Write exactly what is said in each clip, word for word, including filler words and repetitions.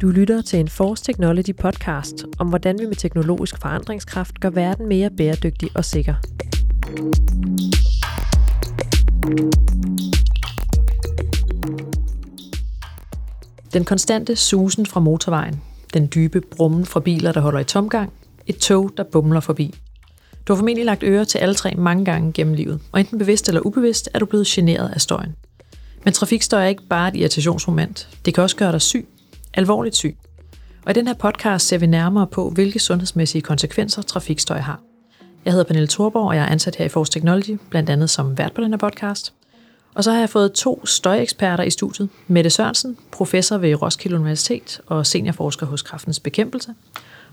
Du lytter til en Force Technology podcast om, hvordan vi med teknologisk forandringskraft gør verden mere bæredygtig og sikker. Den konstante susen fra motorvejen, den dybe brummen fra biler, der holder i tomgang, et tog, der bumler forbi. Du har formentlig lagt øre til alle tre mange gange gennem livet, og enten bevidst eller ubevidst er du blevet generet af støjen. Men trafikstøj er ikke bare et irritationsmoment. Det kan også gøre dig syg, alvorligt syg. Og i den her podcast ser vi nærmere på, hvilke sundhedsmæssige konsekvenser trafikstøj har. Jeg hedder Pernille Thorborg, og jeg er ansat her i Force Technology, blandt andet som vært på den her podcast. Og så har jeg fået to støjeksperter i studiet. Mette Sørensen, professor ved Roskilde Universitet og seniorforsker hos Kræftens Bekæmpelse.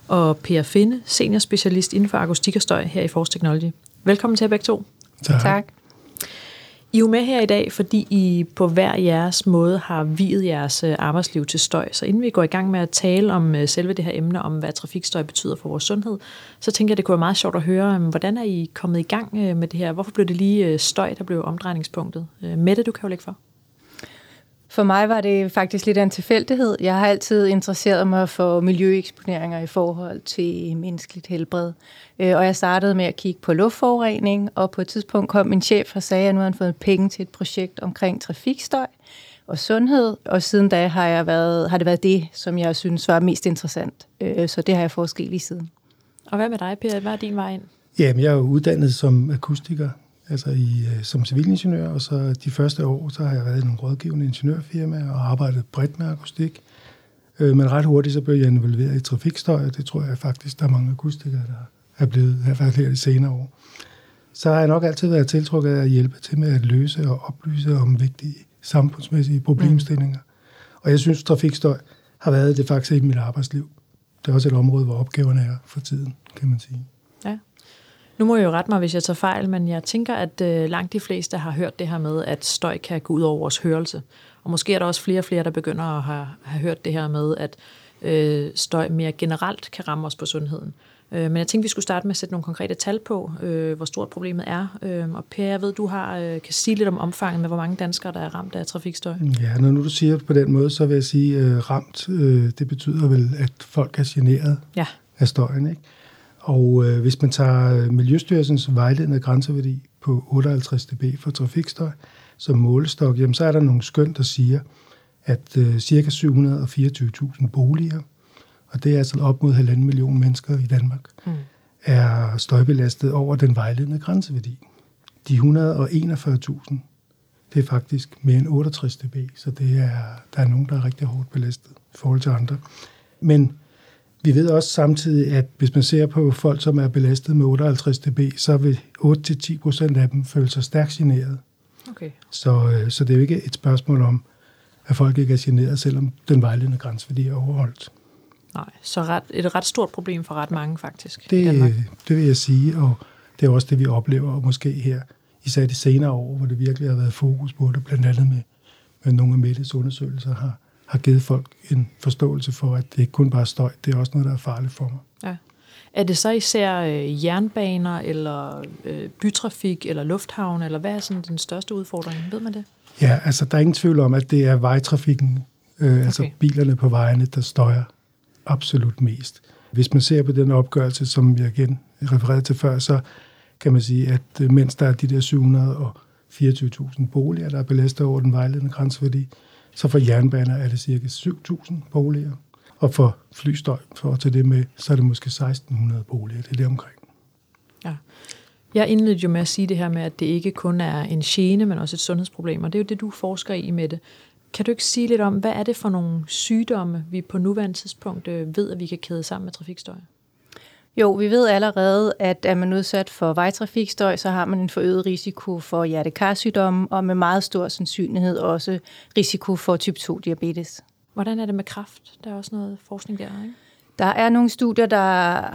Og Per Finne, seniorspecialist inden for akustik og støj her i Force Technology. Velkommen til jer begge to. Tak. tak. I er jo med her i dag, fordi I på hver jeres måde har viet jeres arbejdsliv til støj. Så inden vi går i gang med at tale om selve det her emne, om hvad trafikstøj betyder for vores sundhed, så tænker jeg, det kunne være meget sjovt at høre, hvordan er I kommet i gang med det her? Hvorfor blev det lige støj, der blev omdrejningspunktet? Mette, du kan jo lægge for. For mig var det faktisk lidt af en tilfældighed. Jeg har altid interesseret mig for miljøeksponeringer i forhold til menneskeligt helbred. Og jeg startede med at kigge på luftforurening, og på et tidspunkt kom min chef og sagde, at nu havde han fået penge til et projekt omkring trafikstøj og sundhed. Og siden da har, jeg været, har det været det, som jeg synes var mest interessant. Så det har jeg forsket lige siden. Og hvad med dig, Per? Hvad er din vej ind? Jamen, jeg er jo uddannet som akustiker. Altså i, som civilingeniør, og så de første år, så har jeg været i nogle rådgivende ingeniørfirmaer og arbejdet bredt med akustik. Men ret hurtigt, så blev jeg involveret i trafikstøj, og det tror jeg faktisk, der er mange akustikere, der er blevet erfaringer her de senere år. Så har jeg nok altid været tiltrukket af at hjælpe til med at løse og oplyse om vigtige samfundsmæssige problemstillinger. Og jeg synes, trafikstøj har været det faktisk i mit arbejdsliv. Det er også et område, hvor opgaverne er for tiden, kan man sige. Ja. Nu må jeg jo rette mig, hvis jeg tager fejl, men jeg tænker, at øh, langt de fleste har hørt det her med, at støj kan gå ud over vores hørelse. Og måske er der også flere og flere, der begynder at have, have hørt det her med, at øh, støj mere generelt kan ramme os på sundheden. Øh, men jeg tænkte, vi skulle starte med at sætte nogle konkrete tal på, øh, hvor stort problemet er. Øh, og Per, jeg ved, du har, øh, kan sige lidt om omfanget med, hvor mange danskere, der er ramt af trafikstøj. Ja, når nu du siger på den måde, så vil jeg sige, øh, ramt, øh, det betyder vel, at folk er generet ja. af støjen, ikke? Og øh, hvis man tager Miljøstyrelsens vejledende grænseværdi på otteoghalvtreds decibel for trafikstøj som målestok, jamen, så er der nogle skøn, der siger, at øh, ca. syv hundrede og fireogtyve tusind boliger, og det er altså op mod halvanden million mennesker i Danmark, mm. er støjbelastet over den vejledende grænseværdi. De et hundrede og enogfyrre tusind, det er faktisk mere end otteogtres decibel, så det er, der er nogen, der er rigtig hårdt belastet i forhold til andre. Men vi ved også samtidig, at hvis man ser på folk, som er belastet med otteoghalvtreds decibel, så vil otte til ti procent af dem føle sig stærkt generet. Okay. Så, så det er jo ikke et spørgsmål om, at folk ikke er generet, selvom den vejledende grænseværdi er overholdt. Nej, så ret, et ret stort problem for ret mange faktisk det, i Danmark. Det vil jeg sige, og det er også det, vi oplever, og måske her, især de senere år, hvor det virkelig har været fokus på det, blandt andet med, med nogle af Mettes undersøgelser har har givet folk en forståelse for, at det ikke kun bare er støj, det er også noget, der er farligt for mig. Ja. Er det så især øh, jernbaner, eller øh, bytrafik, eller lufthavn, eller hvad er sådan den største udfordring? Ved man det? Ja, altså der er ingen tvivl om, at det er vejtrafikken, øh, okay. altså bilerne på vejene, der støjer absolut mest. Hvis man ser på den opgørelse, som jeg igen refererede til før, så kan man sige, at øh, mens der er de der syv hundrede og fireogtyve tusind boliger, der er belastet over den vejledende grænseværdi, så for jernbaner er det cirka syv tusind boliger, og for flystøj, for at tage det med, så er det måske seksten hundrede boliger, det er det omkring. Ja. Jeg indledte jo med at sige det her med, at det ikke kun er en gene, men også et sundhedsproblem, og det er jo det, du forsker i, Mette. Kan du ikke sige lidt om, hvad er det for nogle sygdomme, vi på nuværende tidspunkt ved, at vi kan kæde sammen med trafikstøj? Jo, vi ved allerede, at er man udsat for vejtrafikstøj, så har man en forøget risiko for hjertekarsygdomme, og med meget stor sandsynlighed også risiko for type to diabetes. Hvordan er det med kræft? Der er også noget forskning der, ikke? Der er nogle studier, der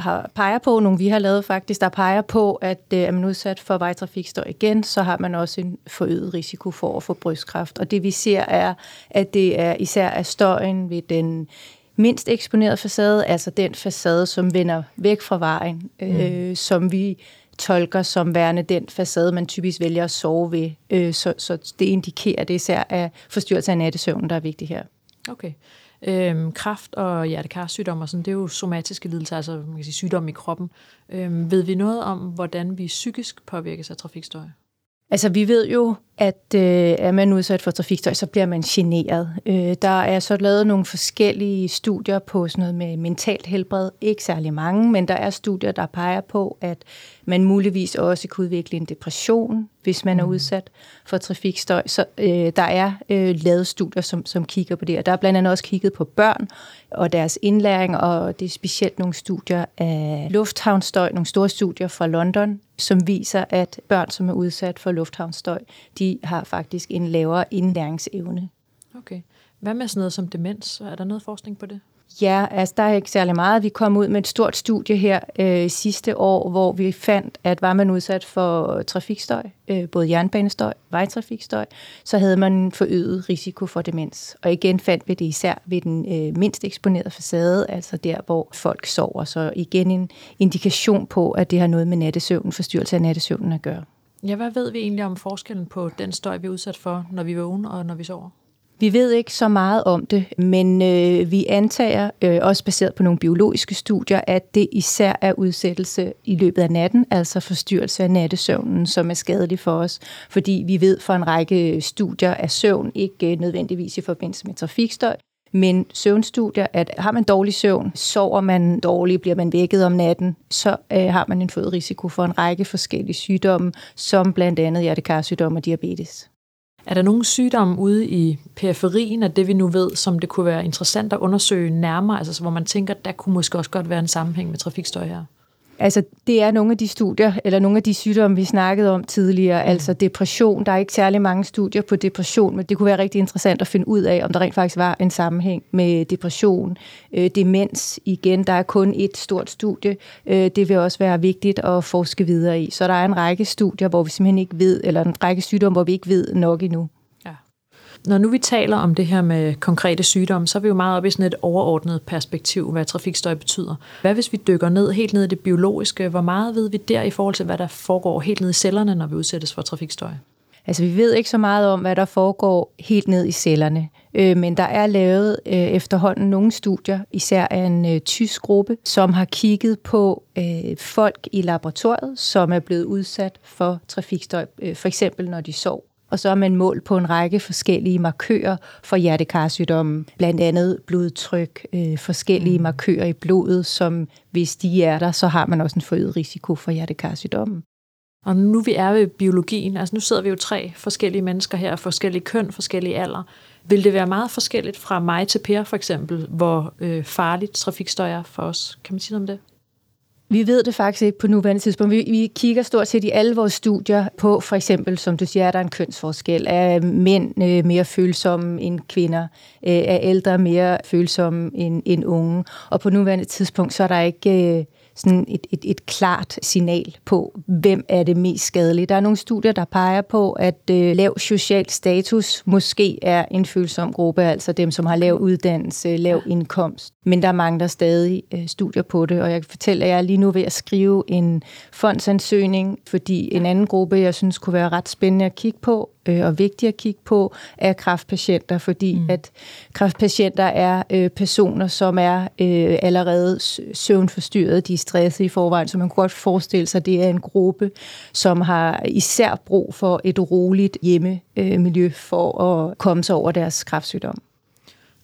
har, peger på, nogle vi har lavet faktisk, der peger på, at er man udsat for vejtrafikstøj igen, så har man også en forøget risiko for at få brystkræft. Og det vi ser er, at det er især er støjen ved den mindst eksponeret facade, altså den facade, som vender væk fra vejen, øh, mm. som vi tolker som værende den facade, man typisk vælger at sove ved. Øh, så, så det indikerer det især af forstyrrelse af nattesøvnen, der er vigtigt her. Okay. Øhm, kræft og hjertekarsygdom og sådan, det er jo somatiske lidelser, altså man kan sige sygdomme i kroppen. Øhm, ved vi noget om, hvordan vi psykisk påvirkes af trafikstøj? Altså, vi ved jo, at øh, er man udsat for trafikstøj, så bliver man generet. Øh, der er så lavet nogle forskellige studier på sådan noget med mentalt helbred. Ikke særlig mange, men der er studier, der peger på, at man muligvis også kan udvikle en depression, hvis man mm. er udsat for trafikstøj. Så øh, der er øh, lavet studier, som, som kigger på det. Og der er blandt andet også kigget på børn og deres indlæring, og det er specielt nogle studier af lufthavnsstøj, nogle store studier fra London, som viser, at børn, som er udsat for lufthavnsstøj, de har faktisk en lavere indlæringsevne. Okay. Hvad med sådan noget som demens? Er der noget forskning på det? Ja, altså der er ikke særlig meget. Vi kom ud med et stort studie her øh, sidste år, hvor vi fandt, at var man udsat for trafikstøj, øh, både jernbanestøj, vejtrafikstøj, så havde man forøget risiko for demens. Og igen fandt vi det især ved den øh, mindst eksponerede facade, altså der, hvor folk sover. Så igen en indikation på, at det har noget med nattesøvnen, forstyrrelse af nattesøvnen at gøre. Ja, hvad ved vi egentlig om forskellen på den støj, vi er udsat for, når vi er vågne og når vi sover? Vi ved ikke så meget om det, men øh, vi antager, øh, også baseret på nogle biologiske studier, at det især er udsættelse i løbet af natten, altså forstyrrelse af nattesøvnen, som er skadelig for os. Fordi vi ved fra en række studier af søvn, ikke øh, nødvendigvis i forbindelse med trafikstøj, men søvnstudier, at har man dårlig søvn, sover man dårligt, bliver man vækket om natten, så øh, har man en forøget risiko for en række forskellige sygdomme, som blandt andet hjertekarsygdomme og diabetes. Er der nogle sygdomme ude i periferien af det, vi nu ved, som det kunne være interessant at undersøge nærmere, altså hvor man tænker, der kunne måske også godt være en sammenhæng med trafikstøj her? Altså, det er nogle af de studier, eller nogle af de sygdomme, vi snakkede om tidligere, altså depression. Der er ikke særlig mange studier på depression, men det kunne være rigtig interessant at finde ud af, om der rent faktisk var en sammenhæng med depression. Øh, demens, igen, der er kun et stort studie. Øh, det vil også være vigtigt at forske videre i. Så der er en række studier, hvor vi simpelthen ikke ved, eller en række sygdomme, hvor vi ikke ved nok endnu. Når nu vi taler om det her med konkrete sygdomme, så er vi jo meget oppe i sådan et overordnet perspektiv, hvad trafikstøj betyder. Hvad hvis vi dykker ned, helt ned i det biologiske? Hvor meget ved vi der i forhold til, hvad der foregår helt ned i cellerne, når vi udsættes for trafikstøj? Altså, vi ved ikke så meget om, hvad der foregår helt ned i cellerne. Men der er lavet efterhånden nogle studier, især af en tysk gruppe, som har kigget på folk i laboratoriet, som er blevet udsat for trafikstøj, for eksempel når de sover. Og så er man målt på en række forskellige markører for hjertekarsygdommen, blandt andet blodtryk, øh, forskellige markører i blodet, som hvis de er der, så har man også en forøget risiko for hjertekarsygdommen. Og nu vi er ved biologien, altså nu sidder vi jo tre forskellige mennesker her, forskellige køn, forskellige alder. Vil det være meget forskelligt fra mig til Per for eksempel, hvor øh, farligt trafikstøj er for os? Kan man sige noget om det? Vi ved det faktisk ikke på nuværende tidspunkt. Vi, vi kigger stort set i alle vores studier på, for eksempel, som du siger, er der en kønsforskel. Er mænd øh, mere følsomme end kvinder? Øh, er ældre mere følsomme end, end unge? Og på nuværende tidspunkt, så er der ikke øh, sådan et, et, et klart signal på, hvem er det mest skadelige. Der er nogle studier, der peger på, at øh, lav social status måske er en følsom gruppe, altså dem, som har lav uddannelse, lav indkomst. Men der mangler stadig øh, studier på det, og jeg kan fortælle, at jeg er lige nu ved at skrive en fondsansøgning, fordi en anden gruppe, jeg synes kunne være ret spændende at kigge på, og vigtigt at kigge på, er kræftpatienter, fordi mm. at kræftpatienter er øh, personer, som er øh, allerede søvnforstyrret, de er stresset i forvejen, så man kan godt forestille sig, at det er en gruppe, som har især brug for et roligt hjemmemiljø øh, for at komme sig over deres kræftsygdom.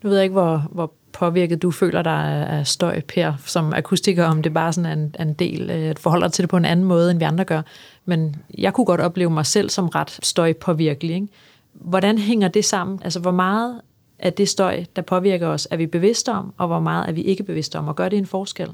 Nu ved jeg ikke, hvor, hvor påvirket du føler dig af støj, Per, som akustiker, om det bare sådan er en, en del, at forholder dig til det på en anden måde, end vi andre gør. Men jeg kunne godt opleve mig selv som ret støjpåvirkelig, ikke? Hvordan hænger det sammen? Altså, hvor meget af det støj, der påvirker os, er vi bevidste om, og hvor meget er vi ikke bevidste om, og gør det en forskel?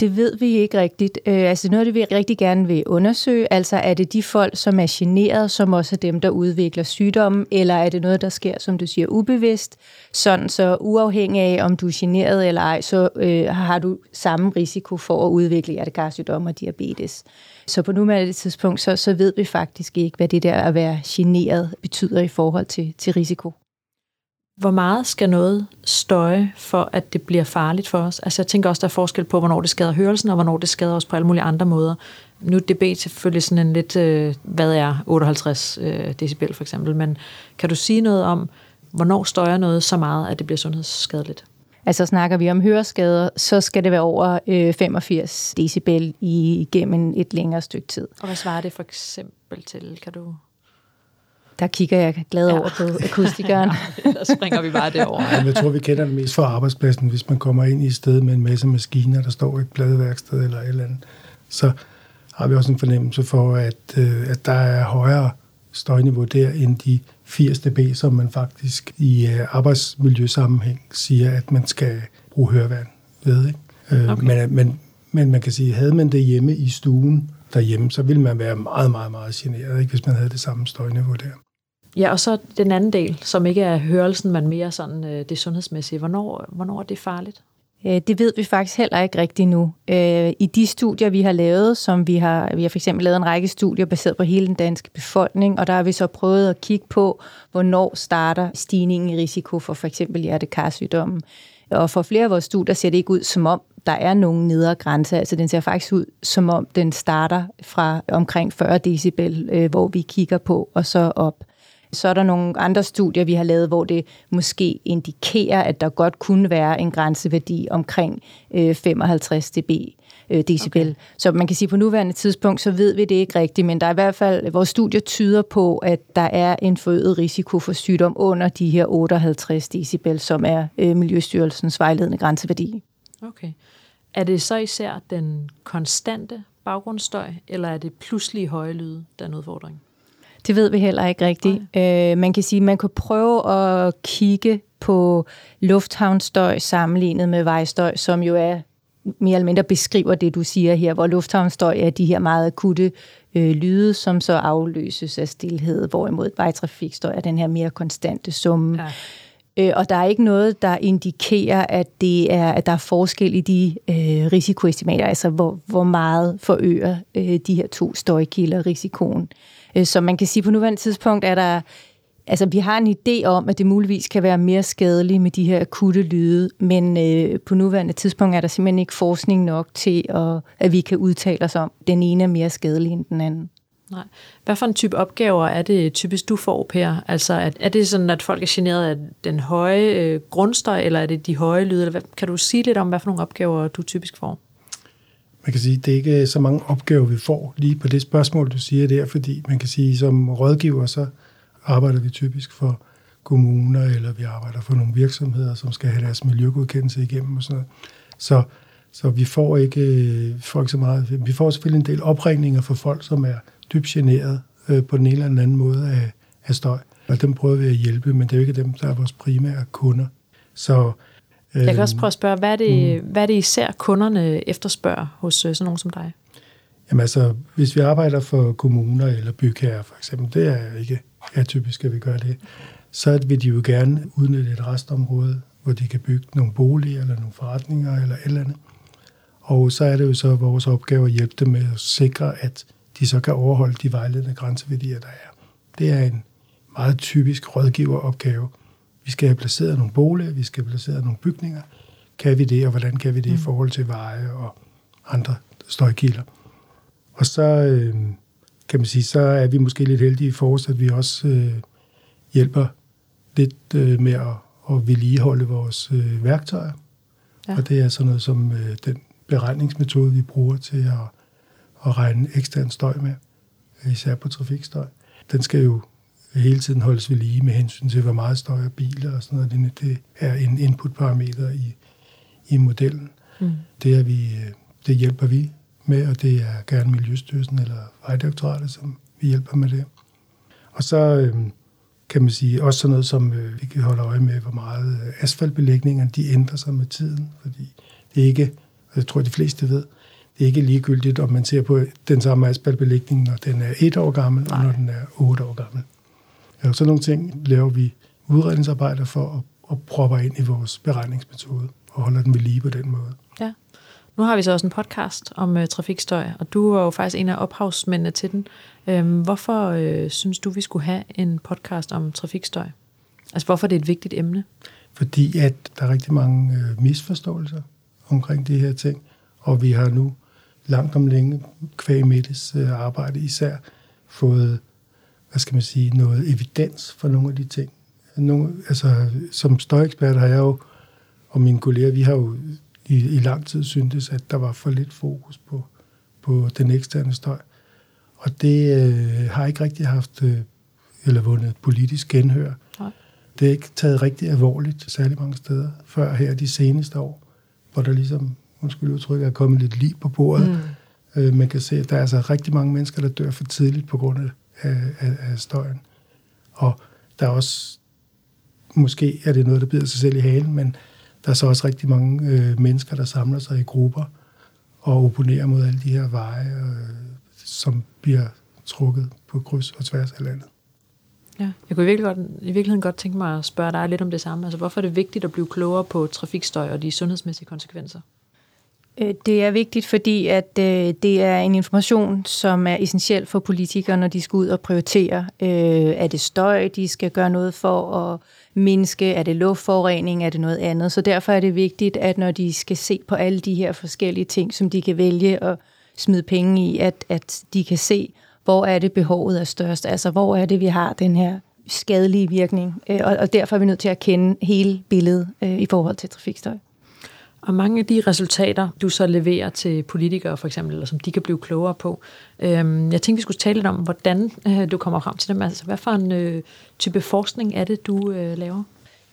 Det ved vi ikke rigtigt. Øh, altså noget af det, vi rigtig gerne vil undersøge, altså er det de folk, som er generet, som også er dem, der udvikler sygdommen, eller er det noget, der sker, som du siger, ubevidst? Sådan så uafhængig af, om du er generet eller ej, så øh, har du samme risiko for at udvikle hjertekarsygdom og diabetes. Så på nuværende tidspunkt, så, så ved vi faktisk ikke, hvad det der at være generet betyder i forhold til, til risiko. Hvor meget skal noget støje, for at det bliver farligt for os? Altså jeg tænker også, der er forskel på, hvornår det skader hørelsen, og hvornår det skader os på alle mulige andre måder. Nu er D B selvfølgelig sådan en lidt, øh, hvad er otteoghalvtreds øh, decibel for eksempel, men kan du sige noget om, hvornår støjer noget så meget, at det bliver sundhedsskadeligt? Altså snakker vi om høreskader, så skal det være over øh, femogfirs decibel igennem et længere stykke tid. Og hvad svarer det for eksempel til, kan du... Der kigger jeg glad over ja. på akustikeren. Ja, der springer vi bare derover. Ja, jeg tror, vi kender det mest fra arbejdspladsen, hvis man kommer ind i et sted med en masse maskiner, der står et pladeværksted eller et eller andet. Så har vi også en fornemmelse for, at, at der er højere støjniveau der end de firs decibel, som man faktisk i arbejdsmiljøsammenhæng siger, at man skal bruge høreværn ved. Ikke? Okay. Men, men, men man kan sige, havde man det hjemme i stuen derhjemme, så ville man være meget, meget, meget generet, ikke, hvis man havde det samme støjniveau der. Ja, og så den anden del, som ikke er hørelsen, men mere sådan det sundhedsmæssige. Hvornår, hvornår er det farligt? Det ved vi faktisk heller ikke rigtigt nu. I de studier, vi har lavet, som vi har, vi har for eksempel lavet en række studier baseret på hele den danske befolkning, og der har vi så prøvet at kigge på, hvornår starter stigningen i risiko for for eksempel hjertekarsygdommen. Og for flere af vores studier ser det ikke ud, som om der er nogen nedre grænse. Altså den ser faktisk ud, som om den starter fra omkring fyrre decibel, hvor vi kigger på, og så op. Så er der nogle andre studier, vi har lavet, hvor det måske indikerer, at der godt kunne være en grænseværdi omkring femoghalvtreds decibel. Okay. Så man kan sige, at på nuværende tidspunkt, så ved vi det ikke rigtigt, men der er i hvert fald, vores studier tyder på, at der er en forøget risiko for sygdom under de her otteoghalvtreds decibel, som er Miljøstyrelsens vejledende grænseværdi. Okay. Er det så især den konstante baggrundsstøj, eller er det pludselig høje lyde, der er en udfordring? Det ved vi heller ikke rigtigt. Okay. Øh, man kan sige, at man kan prøve at kigge på lufthavnsstøj sammenlignet med vejstøj, som jo er mere eller mindre beskriver det, du siger her, hvor lufthavnsstøj er de her meget akutte øh, lyde, som så afløses af stilhed, hvorimod vejtrafikstøj er den her mere konstante summe. Ja. Og der er ikke noget, der indikerer, at, det er, at der er forskel i de øh, risikoestimater, altså hvor, hvor meget forøger øh, de her to støjkilder risikoen. Så man kan sige, på nuværende tidspunkt er der... Altså, vi har en idé om, at det muligvis kan være mere skadeligt med de her akutte lyde, men øh, på nuværende tidspunkt er der simpelthen ikke forskning nok til, at, at vi kan udtale os om, den ene er mere skadelig end den anden. Nej. Hvad for en type opgaver er det typisk, du får, Per? Altså, er, er det sådan, at folk er generet af den høje øh, grundstøj, eller er det de høje lyde? Eller hvad, kan du sige lidt om, hvad for nogle opgaver du typisk får? Man kan sige, at det ikke er så mange opgaver, vi får lige på det spørgsmål, du siger der, fordi man kan sige, som rådgiver, så arbejder vi typisk for kommuner, eller vi arbejder for nogle virksomheder, som skal have deres miljøgodkendelse igennem og sådan noget. Så, så vi får ikke, vi får ikke så meget. Vi får selvfølgelig en del opringninger fra folk, som er dybt generet øh, på den ene eller den anden måde af, af støj. Og dem prøver vi at hjælpe, men det er jo ikke dem, der er vores primære kunder. Så... Jeg kan også prøve at spørge, hvad er det, mm. hvad er det især kunderne efterspørger hos sådan nogen som dig? Jamen altså, hvis vi arbejder for kommuner eller bygherrer for eksempel, det er ikke atypisk, at vi gør det, så vil de jo gerne udnytte et restområde, hvor de kan bygge nogle boliger eller nogle forretninger eller et eller andet. Og så er det jo så vores opgave at hjælpe dem med at sikre, at de så kan overholde de vejledende grænseværdier, der er. Det er en meget typisk rådgiveropgave. Vi skal have placeret nogle boliger, vi skal have placeret nogle bygninger. Kan vi det, og hvordan kan vi det i forhold til veje og andre støjkilder? Og så øh, kan man sige, så er vi måske lidt heldige i forhold, at vi også øh, hjælper lidt øh, med at, at vedligeholde vores øh, værktøjer. Ja. Og det er sådan noget som øh, den beregningsmetode, vi bruger til at, at regne ekstern støj med, især på trafikstøj. Den skal jo hele tiden holdes ved lige med hensyn til, hvor meget støj af biler og sådan noget. Det er en inputparameter i, i modellen. Mm. Det, er vi, det hjælper vi med, og det er gerne Miljøstyrelsen eller Vejdirektoratet, som vi hjælper med det. Og så øh, kan man sige også sådan noget, som øh, vi kan holde øje med, hvor meget asfaltbelægningerne de ændrer sig med tiden, fordi det er ikke, og jeg tror de fleste ved, det er ikke ligegyldigt, om man ser på den samme asfaltbelægning, når den er et år gammel, nej, og når den er otte år gammel. Ja, sådan nogle ting laver vi udredningsarbejder for at, at proppe ind i vores beregningsmetode og holder den ved lige på den måde. Ja. Nu har vi så også en podcast om øh, trafikstøj, og du var jo faktisk en af ophavsmændene til den. Øhm, hvorfor øh, synes du, vi skulle have en podcast om trafikstøj? Altså hvorfor er det et vigtigt emne? Fordi at der er rigtig mange øh, misforståelser omkring de her ting, og vi har nu langt om længe kvæg Mettes øh, arbejde især fået, hvad skal man sige, noget evidens for nogle af de ting. Nogle, altså som støjekspert har jeg jo, og mine kolleger, vi har jo i, i lang tid syntes, at der var for lidt fokus på, på den eksterne støj. Og det øh, har ikke rigtig haft, øh, eller vundet politisk genhør. Nej. Det er ikke taget rigtig alvorligt særlig mange steder, før her de seneste år, hvor der ligesom, undskyld udtrykket, er kommet lidt lig på bordet. Mm. Øh, man kan se, at der er altså rigtig mange mennesker, der dør for tidligt på grund af, af, af støjen. Og der er også, måske er det noget, der bider sig selv i halen, men der er så også rigtig mange øh, mennesker, der samler sig i grupper og opponerer mod alle de her veje, øh, som bliver trukket på kryds og tværs af landet. Ja, jeg kunne i virkeligheden, godt, i virkeligheden godt tænke mig at spørge dig lidt om det samme. Altså, hvorfor er det vigtigt at blive klogere på trafikstøj og de sundhedsmæssige konsekvenser? Det er vigtigt, fordi at øh, det er en information, som er essentiel for politikere, når de skal ud og prioritere. Øh, er det støj, de skal gøre noget for at mindske? Er det luftforurening? Er det noget andet? Så derfor er det vigtigt, at når de skal se på alle de her forskellige ting, som de kan vælge at smide penge i, at, at de kan se, hvor er det behovet er størst? Altså, hvor er det, vi har den her skadelige virkning? Øh, og, og derfor er vi nødt til at kende hele billedet øh, i forhold til trafikstøj. Og mange af de resultater, du så leverer til politikere for eksempel, eller som de kan blive klogere på. Øhm, jeg tænkte, vi skulle tale lidt om, hvordan øh, du kommer frem til dem. Altså, hvad for en øh, type forskning er det, du øh, laver?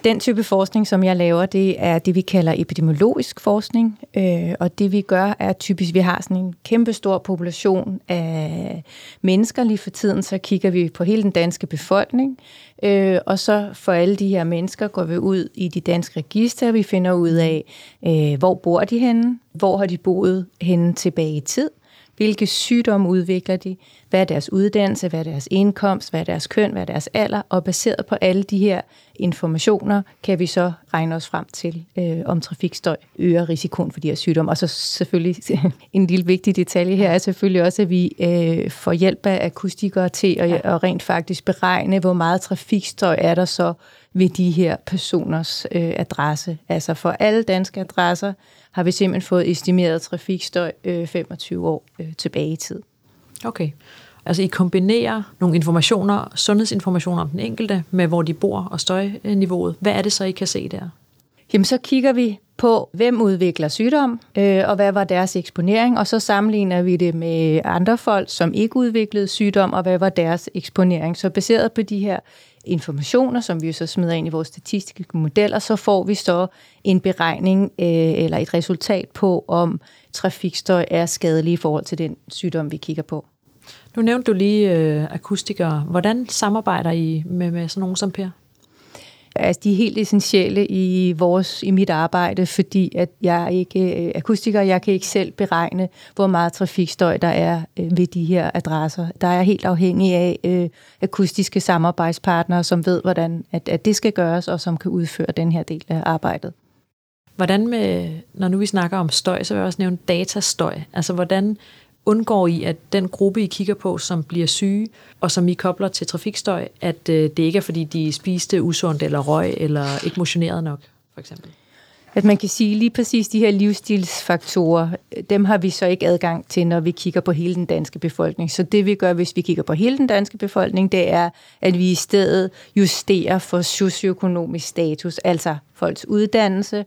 Den type forskning, som jeg laver, det er det, vi kalder epidemiologisk forskning. Øh, og det, vi gør, er typisk, vi har sådan en kæmpe stor population af mennesker lige for tiden. Så kigger vi på hele den danske befolkning. Øh, og så for alle de her mennesker går vi ud i de danske register. Vi finder ud af, øh, hvor bor de henne? Hvor har de boet henne tilbage i tid? Hvilke sygdomme udvikler de? Hvad er deres uddannelse? Hvad er deres indkomst? Hvad er deres køn? Hvad er deres alder? Og baseret på alle de her informationer, kan vi så regne os frem til, øh, om trafikstøj øger risikoen for de her sygdomme. Og så selvfølgelig, en lille vigtig detalje her er selvfølgelig også, at vi øh, får hjælp af akustikere til at, ja. at rent faktisk beregne, hvor meget trafikstøj er der så ved de her personers øh, adresse. Altså for alle danske adresser har vi simpelthen fået estimeret trafikstøj øh, femogtyve år øh, tilbage i tid. Okay. Altså I kombinerer nogle informationer, sundhedsinformationer om den enkelte, med hvor de bor og støjniveauet. Hvad er det så, I kan se der? Jamen så kigger vi på, hvem udvikler sygdom, øh, og hvad var deres eksponering, og så sammenligner vi det med andre folk, som ikke udviklede sygdom, og hvad var deres eksponering. Så baseret på de her informationer, som vi så smider ind i vores statistiske modeller, så får vi så en beregning øh, eller et resultat på, om trafikstøj er skadelig i forhold til den sygdom, vi kigger på. Nu nævnte du lige øh, akustikere. Hvordan samarbejder I med, med sådan nogen som Per? Altså, de er helt essentielle i, vores, i mit arbejde, fordi at jeg ikke øh, akustiker, jeg kan ikke selv beregne, hvor meget trafikstøj der er øh, ved de her adresser. Der er jeg helt afhængig af øh, akustiske samarbejdspartnere, som ved, hvordan at, at det skal gøres, og som kan udføre den her del af arbejdet. Hvordan med, når nu vi snakker om støj, så vil jeg også nævne datastøj. Altså, hvordan undgår I, at den gruppe, I kigger på, som bliver syge, og som I kobler til trafikstøj, at det ikke er, fordi de spiste usundt, eller røg, eller ikke motionerede nok, for eksempel? At man kan sige, lige præcis de her livsstilsfaktorer, dem har vi så ikke adgang til, når vi kigger på hele den danske befolkning. Så det vi gør, hvis vi kigger på hele den danske befolkning, det er, at vi i stedet justerer for socioøkonomisk status, altså folks uddannelse,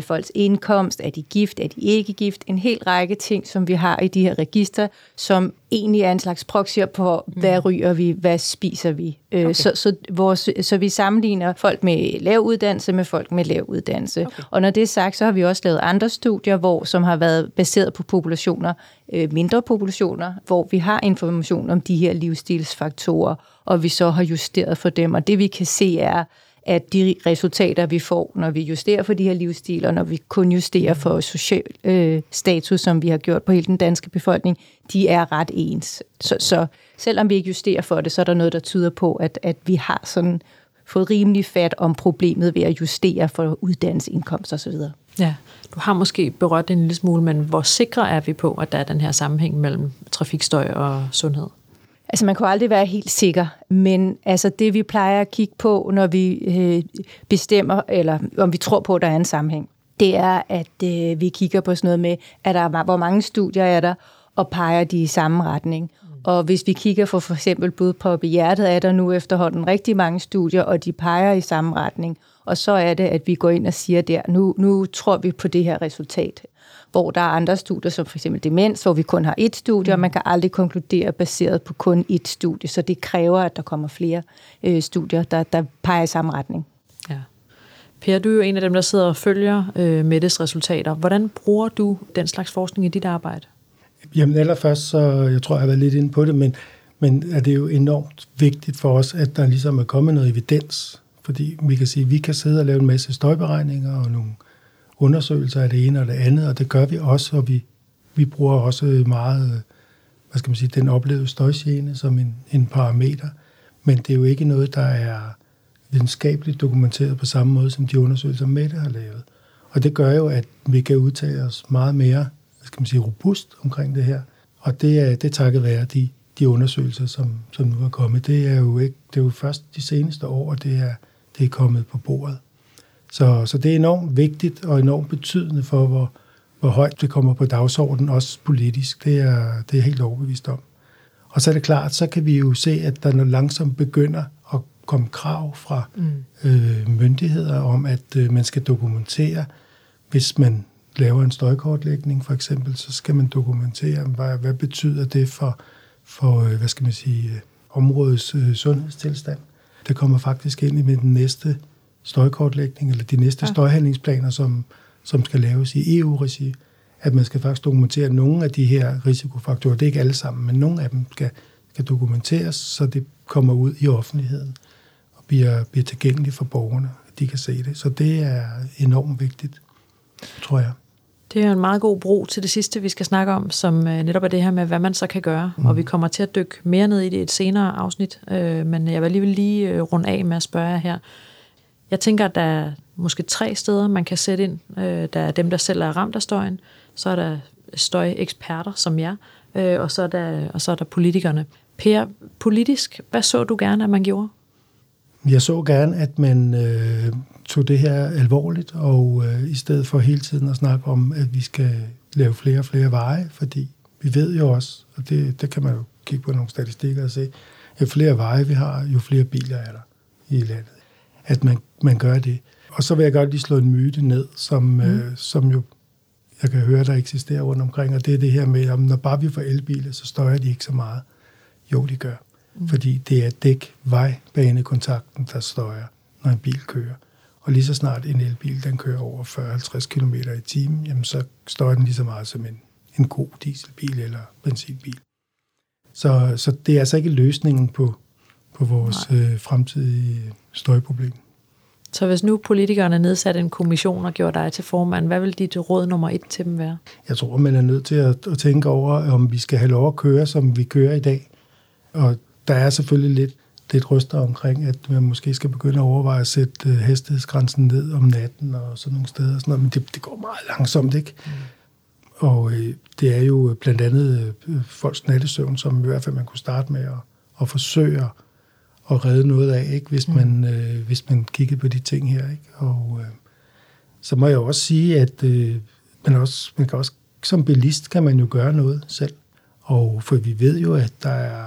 folks indkomst, er de gift, er de ikke gift, en hel række ting, som vi har i de her register, som egentlig er en slags proxyer på, hvad ryger vi, hvad spiser vi. Okay. Så, så, vores, så vi sammenligner folk med lav uddannelse med folk med lav uddannelse. Okay. Og når det er sagt, så har vi også lavet andre studier, hvor, som har været baseret på populationer, mindre populationer, hvor vi har information om de her livsstilsfaktorer, og vi så har justeret for dem. Og det vi kan se er, at de resultater, vi får, når vi justerer for de her livsstiler, når vi kun justerer for social øh, status, som vi har gjort på hele den danske befolkning, de er ret ens. Så, så selvom vi ikke justerer for det, så er der noget, der tyder på, at, at vi har sådan fået rimelig fat om problemet ved at justere for uddannelsesindkomst og så videre. Ja, du har måske berørt det en lille smule, men hvor sikre er vi på, at der er den her sammenhæng mellem trafikstøj og sundhed? Altså, man kan aldrig være helt sikker, men altså, det vi plejer at kigge på, når vi øh, bestemmer, eller om vi tror på, at der er en sammenhæng, det er, at øh, vi kigger på sådan noget med, at der, hvor mange studier er der, og peger de i samme retning. Og hvis vi kigger for for eksempel blodprop i hjertet, er der nu efterhånden rigtig mange studier, og de peger i samme retning. Og så er det, at vi går ind og siger der, nu, nu tror vi på det her resultat. Hvor der er andre studier, som for eksempel demens, hvor vi kun har ét studie, og man kan aldrig konkludere baseret på kun ét studie. Så det kræver, at der kommer flere øh, studier, der, der peger i samme retning. Ja. Per, du er jo en af dem, der sidder og følger øh, Mettes resultater. Hvordan bruger du den slags forskning i dit arbejde? Jamen allerførst, så jeg tror, jeg har været lidt inde på det, men, men er det jo enormt vigtigt for os, at der ligesom er kommet noget evidens. Fordi vi kan sige, at vi kan sidde og lave en masse støjberegninger og nogle undersøgelser af det ene og det andet, og det gør vi også, og vi, vi bruger også meget, hvad skal man sige, den oplevede støjgene som en, en parameter. Men det er jo ikke noget, der er videnskabeligt dokumenteret på samme måde, som de undersøgelser, Mette har lavet. Og det gør jo, at vi kan udtale os meget mere, hvad skal man sige, robust omkring det her. Og det er, det er takket være de, de undersøgelser, som, som nu er kommet. Det er jo ikke, det er jo først de seneste år, det er, det er kommet på bordet. Så, så det er enormt vigtigt og enormt betydende for, hvor, hvor højt det kommer på dagsordenen, også politisk. Det er, det er helt overbevist om. Og så er det klart, så kan vi jo se, at der langsomt begynder at komme krav fra mm. øh, myndigheder om, at øh, man skal dokumentere, hvis man laver en støjkortlægning for eksempel, så skal man dokumentere, hvad, hvad betyder det for, for hvad skal man sige, områdets øh, sundhedstilstand. Det kommer faktisk ind med den næste støjkortlægning, eller de næste ja. støjhandlingsplaner, som, som skal laves i E U-regi, at man skal faktisk dokumentere nogle af de her risikofaktorer. Det er ikke alle sammen, men nogle af dem skal, skal dokumenteres, så det kommer ud i offentligheden og bliver, bliver tilgængeligt for borgerne, at de kan se det. Så det er enormt vigtigt, tror jeg. Det er en meget god bro til det sidste, vi skal snakke om, som netop er det her med, hvad man så kan gøre. Mm. Og vi kommer til at dykke mere ned i det i et senere afsnit, men jeg vil alligevel lige runde af med at spørge jer her. Jeg tænker, at der er måske tre steder, man kan sætte ind. Der er dem, der selv er ramt af støjen, så er der støjeksperter som jeg, og så er der, og så er der politikerne. Per, politisk, hvad så du gerne, at man gjorde? Jeg så gerne, at man øh, tog det her alvorligt, og øh, i stedet for hele tiden at snakke om, at vi skal lave flere og flere veje, fordi vi ved jo også, og det, det kan man jo kigge på nogle statistikker og se, jo flere veje vi har, jo flere biler er der i landet. At man, man gør det. Og så vil jeg godt lige slå en myte ned, som, mm. øh, som jo jeg kan høre, der eksisterer rundt omkring, og det er det her med, at når bare vi får elbiler, så støjer de ikke så meget. Jo, de gør. Mm. Fordi det er dæk, vej, banekontakten, der støjer, når en bil kører. Og lige så snart en elbil, den kører over fyrre til halvtreds kilometer i timen, jamen så støjer den lige så meget som en, en god dieselbil eller benzinbil. Så, så det er altså ikke løsningen på på vores øh, fremtidige støjproblem. Så hvis nu politikerne nedsatte en kommission og gjorde dig til formand, hvad vil dit råd nummer et til dem være? Jeg tror, man er nødt til at, at tænke over, om vi skal have lov at køre, som vi kører i dag. Og der er selvfølgelig lidt, lidt ryster omkring, at man måske skal begynde at overveje at sætte øh, hastighedsgrænsen ned om natten og sådan nogle steder. Og sådan noget. Men det, det går meget langsomt, ikke? Mm. Og øh, det er jo blandt andet øh, folks nattesøvn, som i hvert fald man kunne starte med at, at forsøge og redde noget af, ikke? Hvis, man, øh, hvis man kigger på de ting her. Ikke? Og, øh, så må jeg også sige, at øh, man, også, man kan også, som bilist kan man jo gøre noget selv. Og for vi ved jo, at der er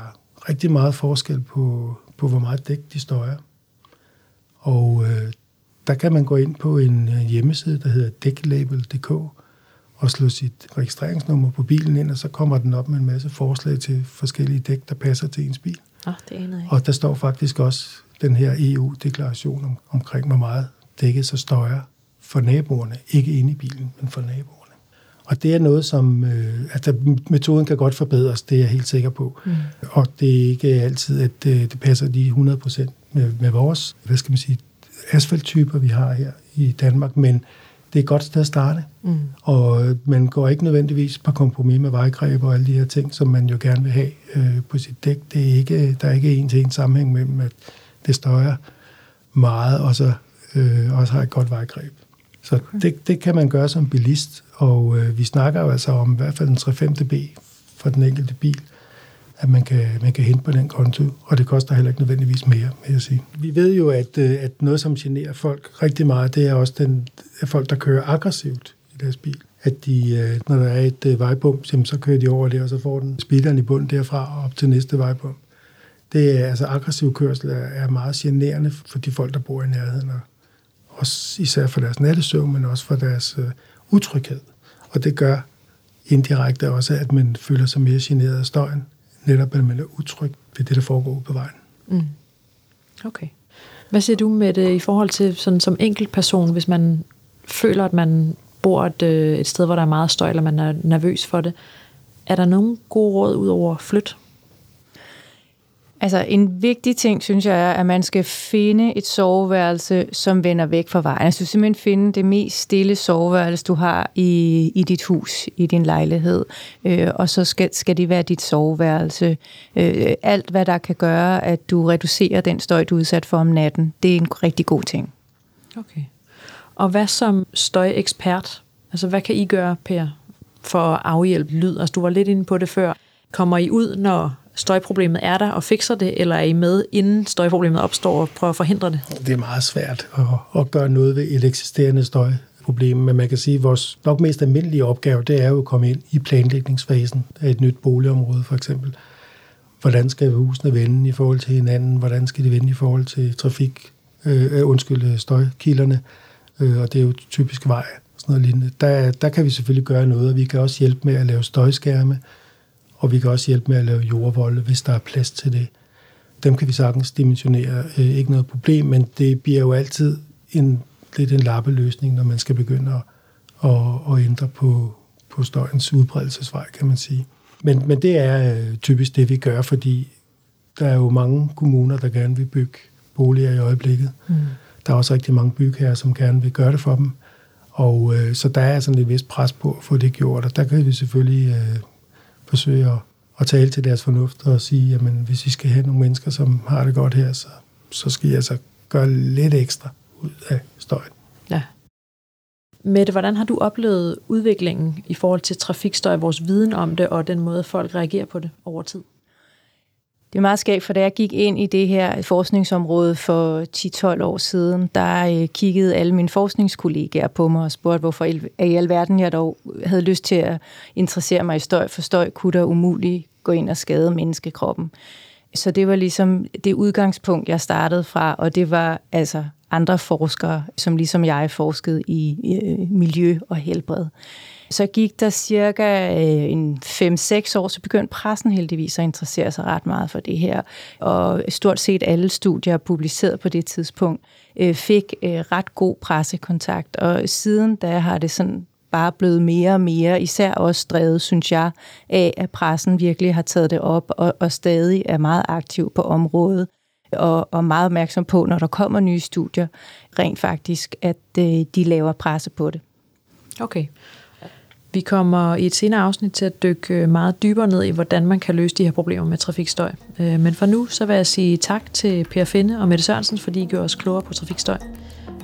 rigtig meget forskel på, på hvor meget dæk de støjer. Og øh, der kan man gå ind på en hjemmeside, der hedder dæklabel punktum dk, og slå sit registreringsnummer på bilen ind, og så kommer den op med en masse forslag til forskellige dæk, der passer til ens bil. Oh, det og der står faktisk også den her E U-deklaration om, omkring, hvor meget dækket så støjer for naboerne. Ikke inde i bilen, men for naboerne. Og det er noget, som øh, altså, metoden kan godt forbedres, det er jeg helt sikker på. Mm. Og det er ikke altid, at øh, det passer lige hundrede procent med, med vores, hvad skal man sige, asfalttyper, vi har her i Danmark, men det er et godt sted at starte, mm. og man går ikke nødvendigvis på kompromis med vejgreb og alle de her ting, som man jo gerne vil have øh, på sit dæk. Det er ikke, der er ikke en til en sammenhæng mellem, at det støjer meget, og så øh, også har et godt vejgreb. Så okay. det, det kan man gøre som bilist, og øh, vi snakker jo altså om i hvert fald en tre femte B for den enkelte bil, at man kan, man kan hente på den konto, og det koster heller ikke nødvendigvis mere, vil jeg sige. Vi ved jo, at, at noget, som generer folk rigtig meget, det er også den, at folk, der kører aggressivt i deres bil. At de, når der er et vejbump, så kører de over det, og så får den speederen i bunden derfra og op til næste vejbump. Det er altså aggressiv kørsel er meget generende for de folk, der bor i nærheden, og også især for deres nattesøvn, men også for deres øh, utryghed. Og det gør indirekte også, at man føler sig mere generet af støjen, netop at man er utryg ved det, der foregår på vejen. Mm. Okay. Hvad siger du med det i forhold til sådan som enkeltperson, hvis man føler, at man bor et, øh, et sted, hvor der er meget støj, eller man er nervøs for det? Er der nogen gode råd ud over flyt? Altså en vigtig ting, synes jeg, er, at man skal finde et soveværelse, som vender væk fra vejen. Altså simpelthen finde det mest stille soveværelse, du har i, i dit hus, i din lejlighed. Øh, og så skal, skal det være dit soveværelse. Øh, alt, hvad der kan gøre, at du reducerer den støj, du er udsat for om natten, det er en rigtig god ting. Okay. Og hvad som støjekspert? Altså hvad kan I gøre, Per, for at afhjælpe lyd? Altså du var lidt inde på det før. Kommer I ud, når støjproblemet er der og fikser det, eller er I med, inden støjproblemet opstår og prøver at forhindre det? Det er meget svært at, at gøre noget ved et eksisterende støjproblem, men man kan sige, at vores nok mest almindelige opgave, det er jo at komme ind i planlægningsfasen af et nyt boligområde for eksempel. Hvordan skal husene vende i forhold til hinanden? Hvordan skal de vende i forhold til trafik? Øh, undskyld, støjkilderne. Øh, og det er jo typisk vej og sådan noget lignende. Der, der kan vi selvfølgelig gøre noget, og vi kan også hjælpe med at lave støjskærme, og vi kan også hjælpe med at lave jordvolde, hvis der er plads til det. Dem kan vi sagtens dimensionere. Øh, ikke noget problem, men det bliver jo altid en, lidt en lappeløsning, når man skal begynde at, at, at ændre på, på støjens udbredelsesvej, kan man sige. Men, men det er øh, typisk det, vi gør, fordi der er jo mange kommuner, der gerne vil bygge boliger i øjeblikket. Mm. Der er også rigtig mange bygherrer, som gerne vil gøre det for dem. Og øh, så der er sådan et vist pres på at få det gjort, og der kan vi selvfølgelig... Øh, forsøge at, at tale til deres fornuft og sige, jamen hvis I skal have nogle mennesker, som har det godt her, så, så skal I altså gøre lidt ekstra ud af støjen. Ja. Mette, hvordan har du oplevet udviklingen i forhold til trafikstøj, vores viden om det og den måde, folk reagerer på det over tid? Det er meget skægt, for da jeg gik ind i det her forskningsområde for ti til tolv år siden, der kiggede alle mine forskningskollegaer på mig og spurgte, hvorfor i alverden jeg dog havde lyst til at interessere mig i støj, for støj kunne der umuligt gå ind og skade menneskekroppen. Så det var ligesom det udgangspunkt, jeg startede fra, og det var altså andre forskere, som ligesom jeg forskede i miljø og helbred. Så gik der cirka en fem til seks år, så begyndte pressen heldigvis at interessere sig ret meget for det her. Og stort set alle studier publiceret på det tidspunkt fik ret god pressekontakt. Og siden da har det sådan bare blevet mere og mere, især også drevet, synes jeg, af at pressen virkelig har taget det op og, og stadig er meget aktiv på området. Og, og meget opmærksom på, når der kommer nye studier, rent faktisk, at de laver presse på det. Okay. Vi kommer i et senere afsnit til at dykke meget dybere ned i, hvordan man kan løse de her problemer med trafikstøj. Men for nu, så vil jeg sige tak til Per Finne og Mette Sørensen, fordi I gjorde os klogere på trafikstøj.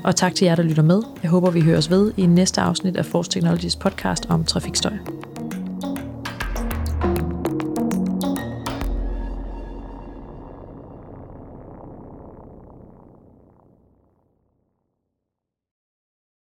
Og tak til jer, der lytter med. Jeg håber, vi høres ved i næste afsnit af Force Technologies podcast om trafikstøj.